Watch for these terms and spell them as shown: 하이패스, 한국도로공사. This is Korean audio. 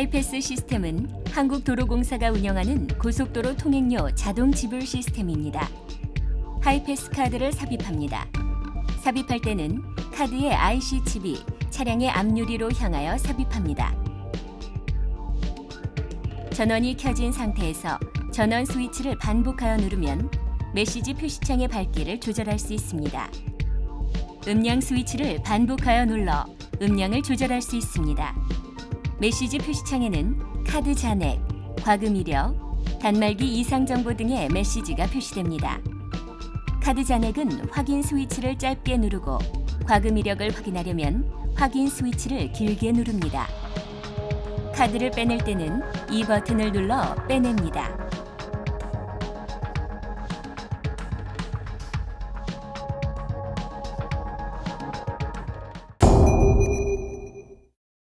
하이패스 시스템은 한국도로공사가 운영하는 고속도로 통행료 자동 지불 시스템입니다. 하이패스 카드를 삽입합니다. 삽입할 때는 카드의 IC 칩이 차량의 앞유리로 향하여 삽입합니다. 전원이 켜진 상태에서 전원 스위치를 반복하여 누르면 메시지 표시창의 밝기를 조절할 수 있습니다. 음량 스위치를 반복하여 눌러 음량을 조절할 수 있습니다. 메시지 표시창에는 카드 잔액, 과금 이력, 단말기 이상 정보 등의 메시지가 표시됩니다. 카드 잔액은 확인 스위치를 짧게 누르고 과금 이력을 확인하려면 확인 스위치를 길게 누릅니다. 카드를 빼낼 때는 이 버튼을 눌러 빼냅니다.